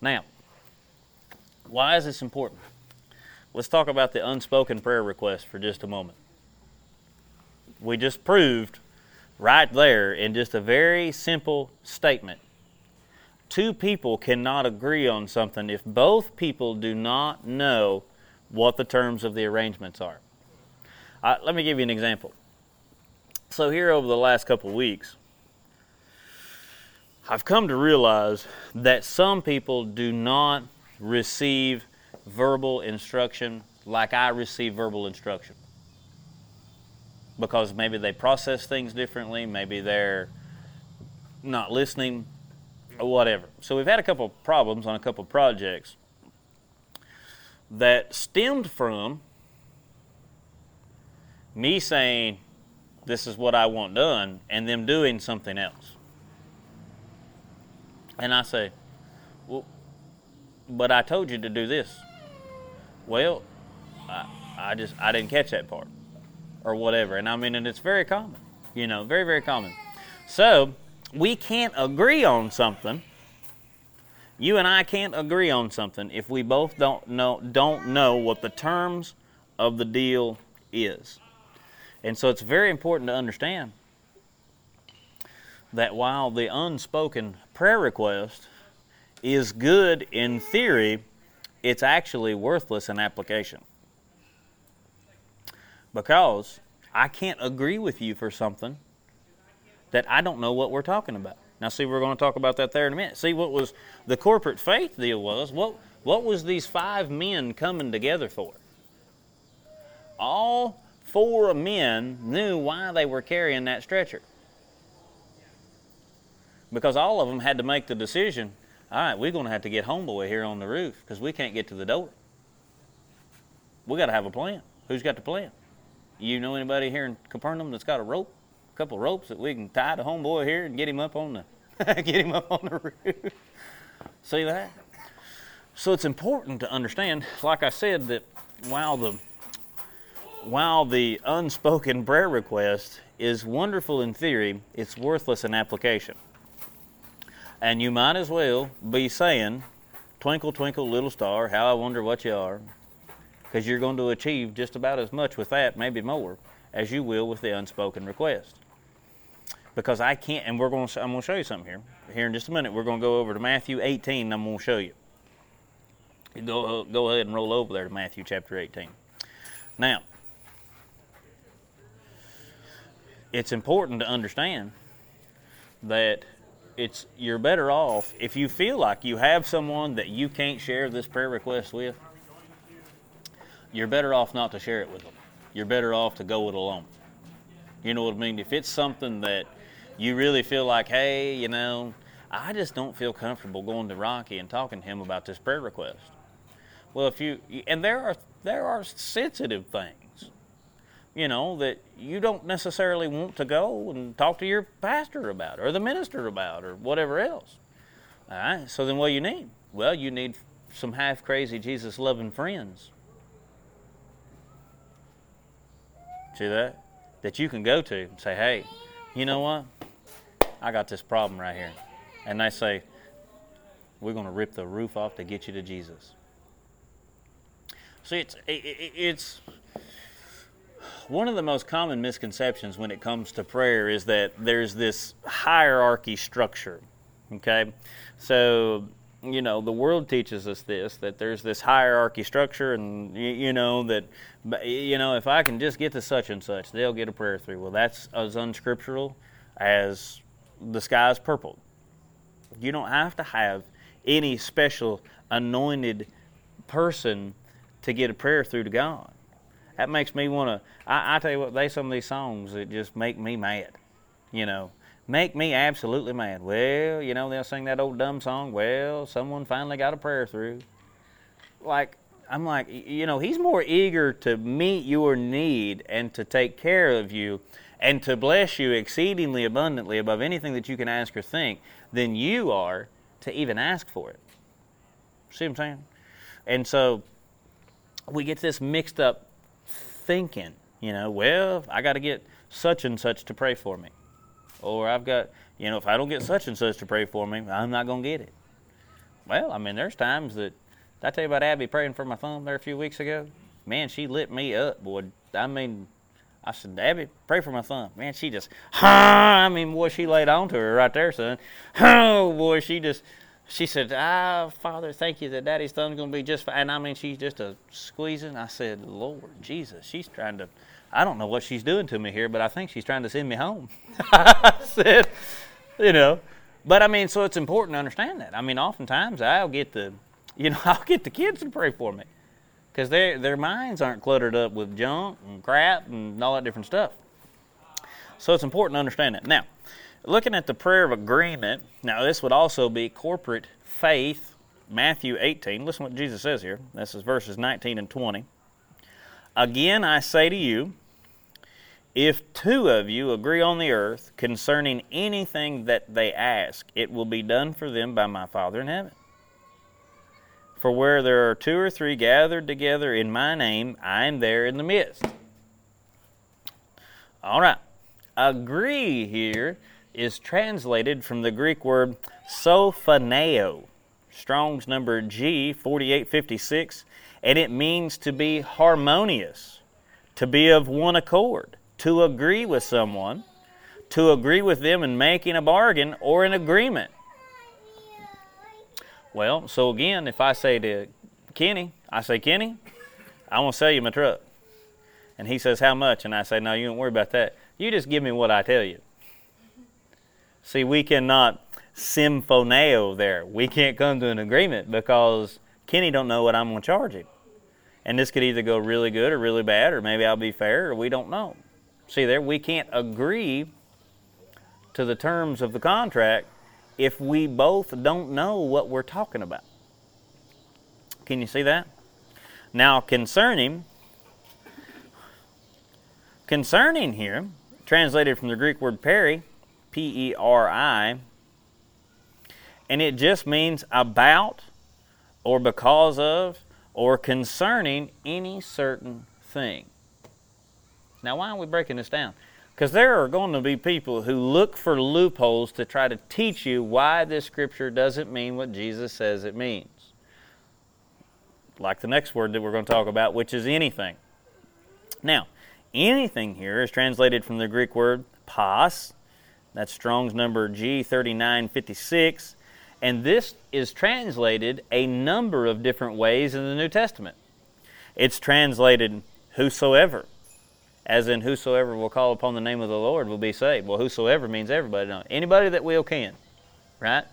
Now, why is this important? Let's talk about the unspoken prayer request for just a moment. We just proved right there in just a very simple statement. Two people cannot agree on something if both people do not know what the terms of the arrangements are. Let me give you an example. So here over the last couple of weeks, I've come to realize that some people do not receive verbal instruction like I receive verbal instruction. Because maybe they process things differently, maybe they're not listening, or whatever. So we've had a couple of problems on a couple of projects that stemmed from me saying, this is what I want done, and them doing something else. And I say, well, but I told you to do this. Well, I didn't catch that part, or whatever. And I mean, and it's very common, very, very common. So, we can't agree on something. You and I can't agree on something if we both don't know what the terms of the deal is. And so it's very important to understand that while the unspoken prayer request is good in theory, it's actually worthless in application. Because I can't agree with you for something that I don't know what we're talking about. Now, see, we're going to talk about that there in a minute. See, what was the corporate faith deal was, what was these five men coming together for? All four men knew why they were carrying that stretcher. Because all of them had to make the decision, all right, we're going to have to get homeboy here on the roof because we can't get to the door. We got to have a plan. Who's got the plan? You know anybody here in Capernaum that's got a rope? Couple ropes that we can tie to homeboy here and get him up on the roof. See that? So it's important to understand, like I said, that while the unspoken prayer request is wonderful in theory, it's worthless in application. And you might as well be saying, "Twinkle, twinkle, little star, how I wonder what you are," because you're going to achieve just about as much with that, maybe more, as you will with the unspoken request. Because I can't, and I'm going to show you something here in just a minute. We're going to go over to Matthew 18, and I'm going to show you. Go ahead and roll over there to Matthew chapter 18. Now, it's important to understand that it's you're better off if you feel like you have someone that you can't share this prayer request with. You're better off not to share it with them. You're better off to go it alone. You know what I mean? If it's something that you really feel like, hey, you know, I just don't feel comfortable going to Rocky and talking to him about this prayer request. Well, if you, and there are sensitive things, you know, that you don't necessarily want to go and talk to your pastor about or the minister about or whatever else. All right, so then what do you need? Well, you need some half-crazy Jesus-loving friends. See that? That you can go to and say, hey, you know what? I got this problem right here. And they say, we're going to rip the roof off to get you to Jesus. See, it's one of the most common misconceptions when it comes to prayer is that there's this hierarchy structure, okay? So, you know, the world teaches us this, that there's this hierarchy structure and, you know, if I can just get to such and such, they'll get a prayer through. Well, that's as unscriptural as the sky's purple. You don't have to have any special anointed person to get a prayer through to God. That makes me want to, I tell you what, there's some of these songs that just make me mad, you know. Make me absolutely mad. Well, you know, they'll sing that old dumb song, well, someone finally got a prayer through. Like, I'm like, you know, he's more eager to meet your need and to take care of you and to bless you exceedingly abundantly above anything that you can ask or think than you are to even ask for it. See what I'm saying? And so we get this mixed up thinking, you know, well, I got to get such and such to pray for me. Or I've got, you know, if I don't get such and such to pray for me, I'm not going to get it. Well, I mean, there's times that, did I tell you about Abby praying for my thumb there a few weeks ago? Man, she lit me up, boy. I mean, I said, Abby, pray for my thumb. Man, she just, I mean, boy, she laid on to her right there, son. Oh, boy, she said, Father, thank you that Daddy's thumb's going to be just fine. And I mean, she's just squeezing. I said, Lord Jesus, she's trying to, I don't know what she's doing to me here, but I think she's trying to send me home. I said, you know, but I mean, so it's important to understand that. I mean, oftentimes I'll get the kids to pray for me because their minds aren't cluttered up with junk and crap and all that different stuff. So it's important to understand that. Now, looking at the prayer of agreement, now this would also be corporate faith, Matthew 18. Listen to what Jesus says here. This is verses 19 and 20. Again, I say to you, if two of you agree on the earth concerning anything that they ask, it will be done for them by my Father in heaven. For where there are two or three gathered together in my name, I am there in the midst. All right. Agree here is translated from the Greek word sophaneo, Strong's number G, 4856, and it means to be harmonious, to be of one accord, to agree with someone, to agree with them in making a bargain or an agreement. Well, so again, if I say to Kenny, I want to sell you my truck. And he says, how much? And I say, no, you don't worry about that. You just give me what I tell you. See, we cannot symphoneo there. We can't come to an agreement because Kenny don't know what I'm going to charge him. And this could either go really good or really bad, or maybe I'll be fair, or we don't know. See there, we can't agree to the terms of the contract if we both don't know what we're talking about. Can you see that? Now, concerning here, translated from the Greek word peri, P-E-R-I, and it just means about or because of or concerning any certain thing. Now, why aren't we breaking this down? Because there are going to be people who look for loopholes to try to teach you why this scripture doesn't mean what Jesus says it means. Like the next word that we're going to talk about, which is anything. Now, anything here is translated from the Greek word pas. That's Strong's number G3956. And this is translated a number of different ways in the New Testament. It's translated whosoever. as in whosoever will call upon the name of the Lord will be saved. Well, whosoever means everybody. No, anybody that will can, right?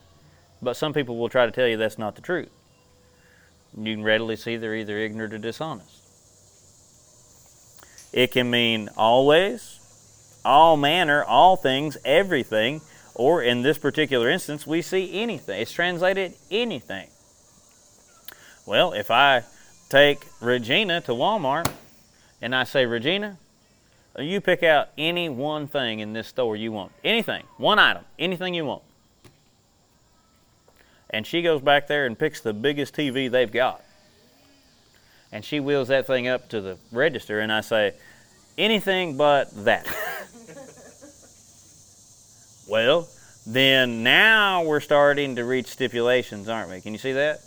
But some people will try to tell you that's not the truth. You can readily see they're either ignorant or dishonest. It can mean always, all manner, all things, everything, or in this particular instance, we see anything. It's translated anything. Well, if I take Regina to Walmart and I say, Regina, you pick out any one thing in this store you want. Anything, one item, anything you want. And she goes back there and picks the biggest TV they've got. And she wheels that thing up to the register, and I say, anything but that. Well, then now we're starting to reach stipulations, aren't we? Can you see that?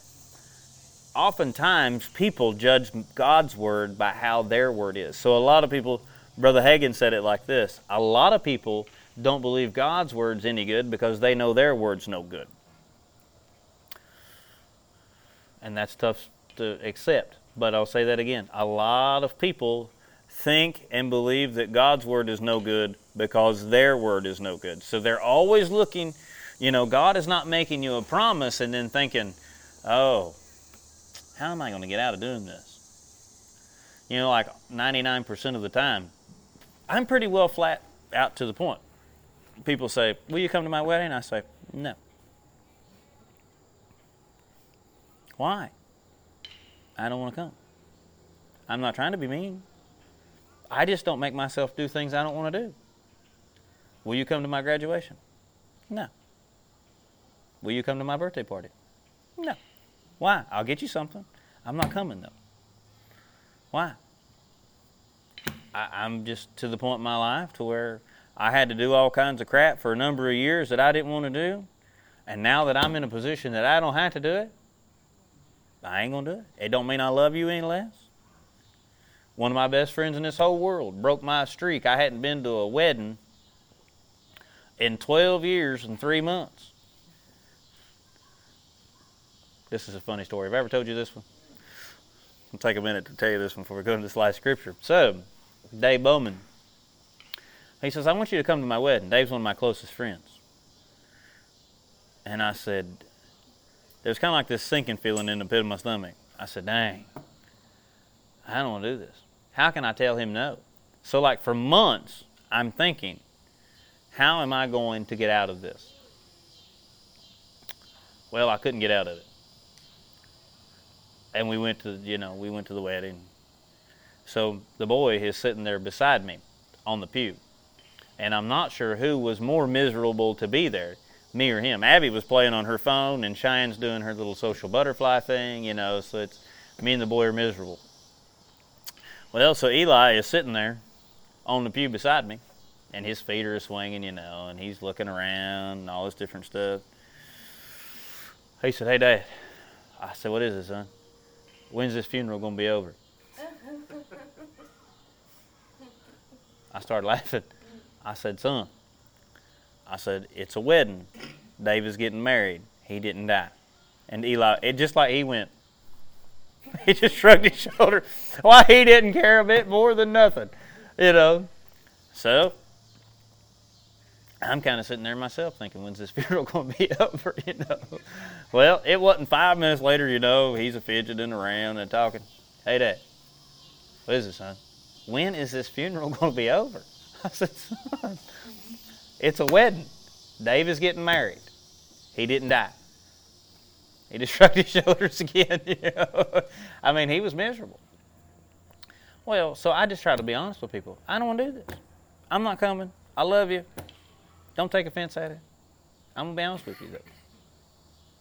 Oftentimes, people judge God's word by how their word is. So a lot of people, Brother Hagin said it like this, a lot of people don't believe God's word's any good because they know their word's no good. And that's tough to accept. But I'll say that again. A lot of people think and believe that God's word is no good because their word is no good. So they're always looking, you know, God is not making you a promise and then thinking, oh, how am I going to get out of doing this? You know, like 99% of the time, I'm pretty well flat out to the point. People say, will you come to my wedding? I say, no. Why? I don't want to come. I'm not trying to be mean. I just don't make myself do things I don't want to do. Will you come to my graduation? No. Will you come to my birthday party? No. Why? I'll get you something. I'm not coming, though. Why? I'm just to the point in my life to where I had to do all kinds of crap for a number of years that I didn't want to do, and now that I'm in a position that I don't have to do it, I ain't going to do it. It don't mean I love you any less. One of my best friends in this whole world broke my streak. I hadn't been to a wedding in 12 years and 3 months. This is a funny story. Have I ever told you this one? I'll take a minute to tell you this one before we go into this last scripture. So, Dave Bowman, he says, I want you to come to my wedding. Dave's one of my closest friends. And I said, there's kind of like this sinking feeling in the pit of my stomach. I said, dang, I don't want to do this. How can I tell him no? So like for months, I'm thinking, how am I going to get out of this? Well, I couldn't get out of it. And we went to the wedding. So the boy is sitting there beside me on the pew. And I'm not sure who was more miserable to be there. Me or him. Abby was playing on her phone, and Shine's doing her little social butterfly thing, you know, so it's me and the boy are miserable. Well, so Eli is sitting there on the pew beside me, and his feet are swinging, you know, and he's looking around and all this different stuff. He said, hey, Dad. I said, what is it, son? When's this funeral going to be over? I started laughing. I said, son. I said, it's a wedding. Dave is getting married. He didn't die. And Eli, it just like he went. He just shrugged his shoulder. Why, he didn't care a bit more than nothing, you know. So, I'm kind of sitting there myself thinking, when's this funeral going to be over, you know. Well, it wasn't 5 minutes later, you know, he's a fidgeting around and talking. Hey, Dad, what is it, son? When is this funeral going to be over? I said, son. It's a wedding. Dave is getting married. He didn't die. He just shrugged his shoulders again. You know? I mean, he was miserable. Well, so I just try to be honest with people. I don't want to do this. I'm not coming. I love you. Don't take offense at it. I'm going to be honest with you, though.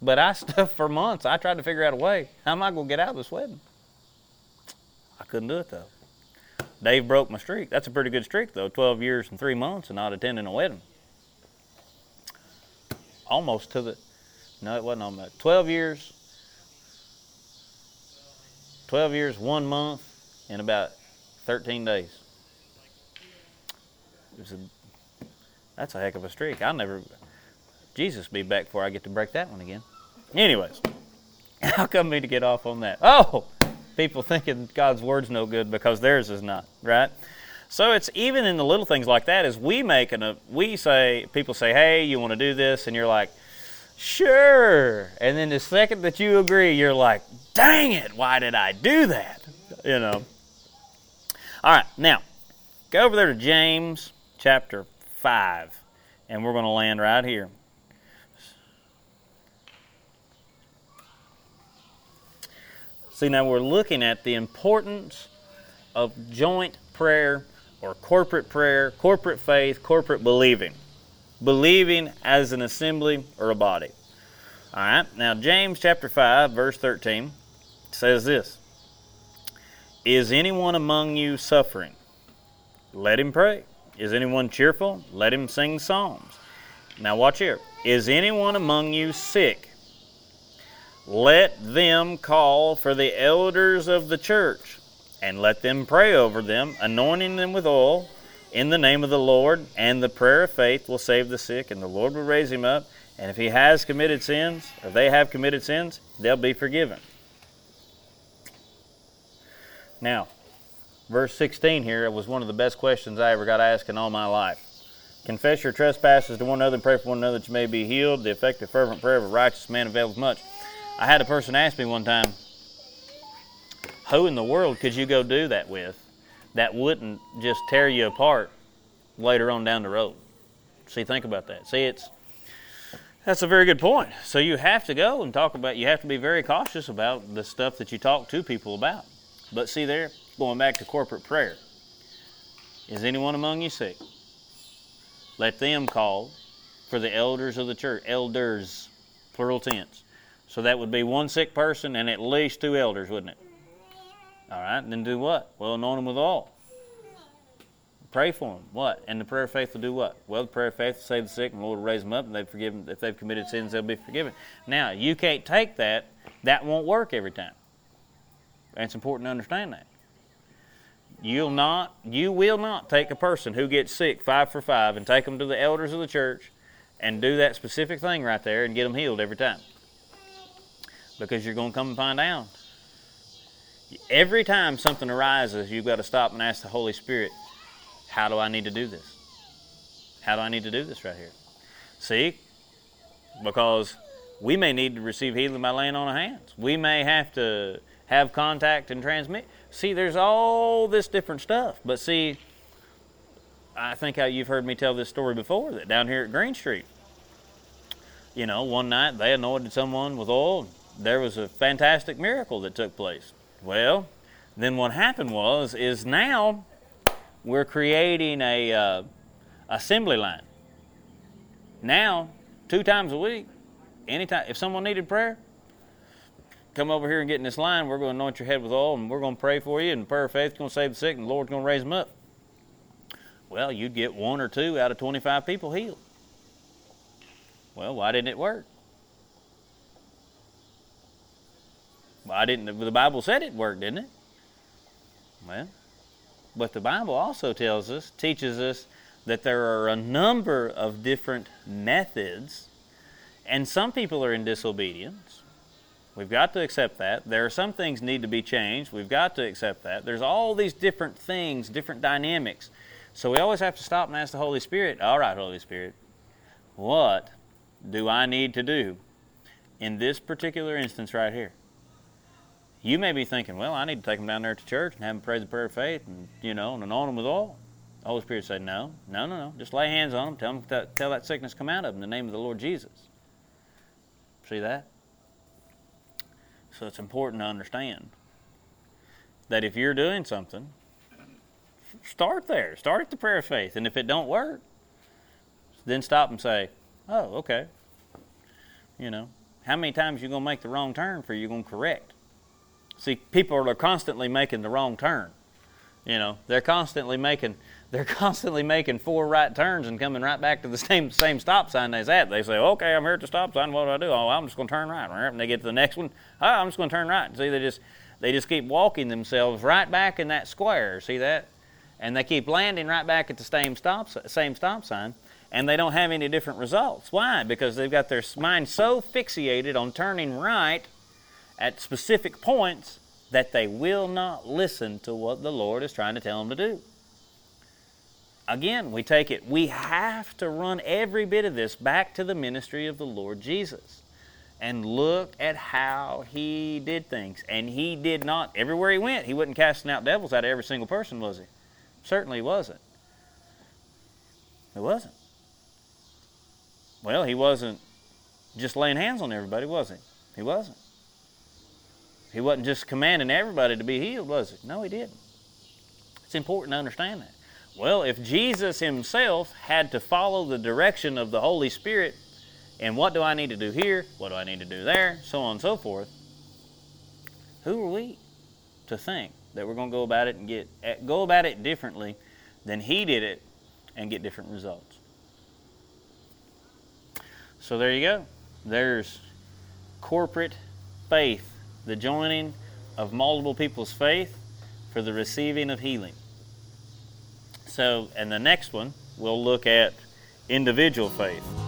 But I stuffed for months. I tried to figure out a way. How am I going to get out of this wedding? I couldn't do it, though. Dave broke my streak. That's a pretty good streak, though. 12 years and 3 months and not attending a wedding. Almost to the... No, it wasn't almost. 12 years, 1 month, and about 13 days. That's a heck of a streak. I'll never... Jesus be back before I get to break that one again. Anyways, how come me to get off on that? Oh! People thinking God's word's no good because theirs is not, right? So it's even in the little things like that. Is people say, hey, you want to do this? And you're like, sure. And then the second that you agree, you're like, dang it, why did I do that? You know. All right, now, go over there to James chapter 5, and we're going to land right here. See, now we're looking at the importance of joint prayer or corporate prayer, corporate faith, corporate believing. Believing as an assembly or a body. All right, now James chapter 5, verse 13 says this. Is anyone among you suffering? Let him pray. Is anyone cheerful? Let him sing psalms. Now watch here. Is anyone among you sick? Let them call for the elders of the church. And let them pray over them, anointing them with oil in the name of the Lord. And the prayer of faith will save the sick, and the Lord will raise him up. And if he has committed sins, or they have committed sins, they'll be forgiven. Now, verse 16 here was one of the best questions I ever got asked in all my life. Confess your trespasses to one another and pray for one another that you may be healed. The effective fervent prayer of a righteous man avails much. I had a person ask me one time, who in the world could you go do that with that wouldn't just tear you apart later on down the road? See, think about that. See, that's a very good point. So you have to go and you have to be very cautious about the stuff that you talk to people about. But see there, going back to corporate prayer. Is anyone among you sick? Let them call for the elders of the church. Elders, plural tense. So that would be one sick person and at least two elders, wouldn't it? All right, then do what? Well, anoint them with oil. Pray for them. What? And the prayer of faith will do what? Well, the prayer of faith will save the sick, and the Lord will raise them up, and they've forgiven. If they've committed sins, they'll be forgiven. Now, you can't take that. That won't work every time. And it's important to understand that. You will not take a person who gets sick 5 for 5 and take them to the elders of the church and do that specific thing right there and get them healed every time. Because you're going to come and find out. Every time something arises, you've got to stop and ask the Holy Spirit, how do I need to do this? How do I need to do this right here? See? Because we may need to receive healing by laying on of hands. We may have to have contact and transmit. See, there's all this different stuff. But see, I think how you've heard me tell this story before, that down here at Green Street, you know, one night they anointed someone with oil. And there was a fantastic miracle that took place. Well, then what happened is now we're creating a assembly line. Now, 2 times a week, anytime if someone needed prayer, come over here and get in this line. We're going to anoint your head with oil, and we're going to pray for you, and the prayer of faith is going to save the sick, and the Lord's going to raise them up. Well, you'd get 1 or 2 out of 25 people healed. Well, why didn't it work? The Bible said it worked, didn't it? Well, but the Bible also teaches us that there are a number of different methods, and some people are in disobedience. We've got to accept that. There are some things need to be changed. We've got to accept that. There's all these different things, different dynamics. So we always have to stop and ask the Holy Spirit, all right, Holy Spirit, what do I need to do in this particular instance right here? You may be thinking, well, I need to take them down there to church and have them pray the prayer of faith and, you know, and anoint them with oil. The Holy Spirit said, no. Just lay hands on them. Tell that sickness come out of them in the name of the Lord Jesus. See that? So it's important to understand that if you're doing something, start there. Start at the prayer of faith. And if it don't work, then stop and say, oh, okay. You know, how many times are you going to make the wrong turn before you're going to correct? See, people are constantly making the wrong turn. You know, they're constantly making 4 right turns and coming right back to the same stop sign they was at. They say, okay, I'm here at the stop sign. What do I do? Oh, I'm just going to turn right. And they get to the next one. Oh, I'm just going to turn right. See, they just keep walking themselves right back in that square. See that? And they keep landing right back at the same stop sign, and they don't have any different results. Why? Because they've got their mind so fixated on turning right at specific points that they will not listen to what the Lord is trying to tell them to do. again, we take it. We have to run every bit of this back to the ministry of the Lord Jesus and look at how he did things. And he did not, everywhere he went, he wasn't casting out devils out of every single person, was he? Certainly wasn't. It wasn't. Well, he wasn't just laying hands on everybody, was he? He wasn't. He wasn't just commanding everybody to be healed, was he? No, he didn't. It's important to understand that. Well, if Jesus himself had to follow the direction of the Holy Spirit, and what do I need to do here, what do I need to do there, so on and so forth, who are we to think that we're going to go about it and go about it differently than he did it and get different results? So there you go. There's corporate faith, the joining of multiple people's faith for the receiving of healing. So, and the next one, we'll look at individual faith.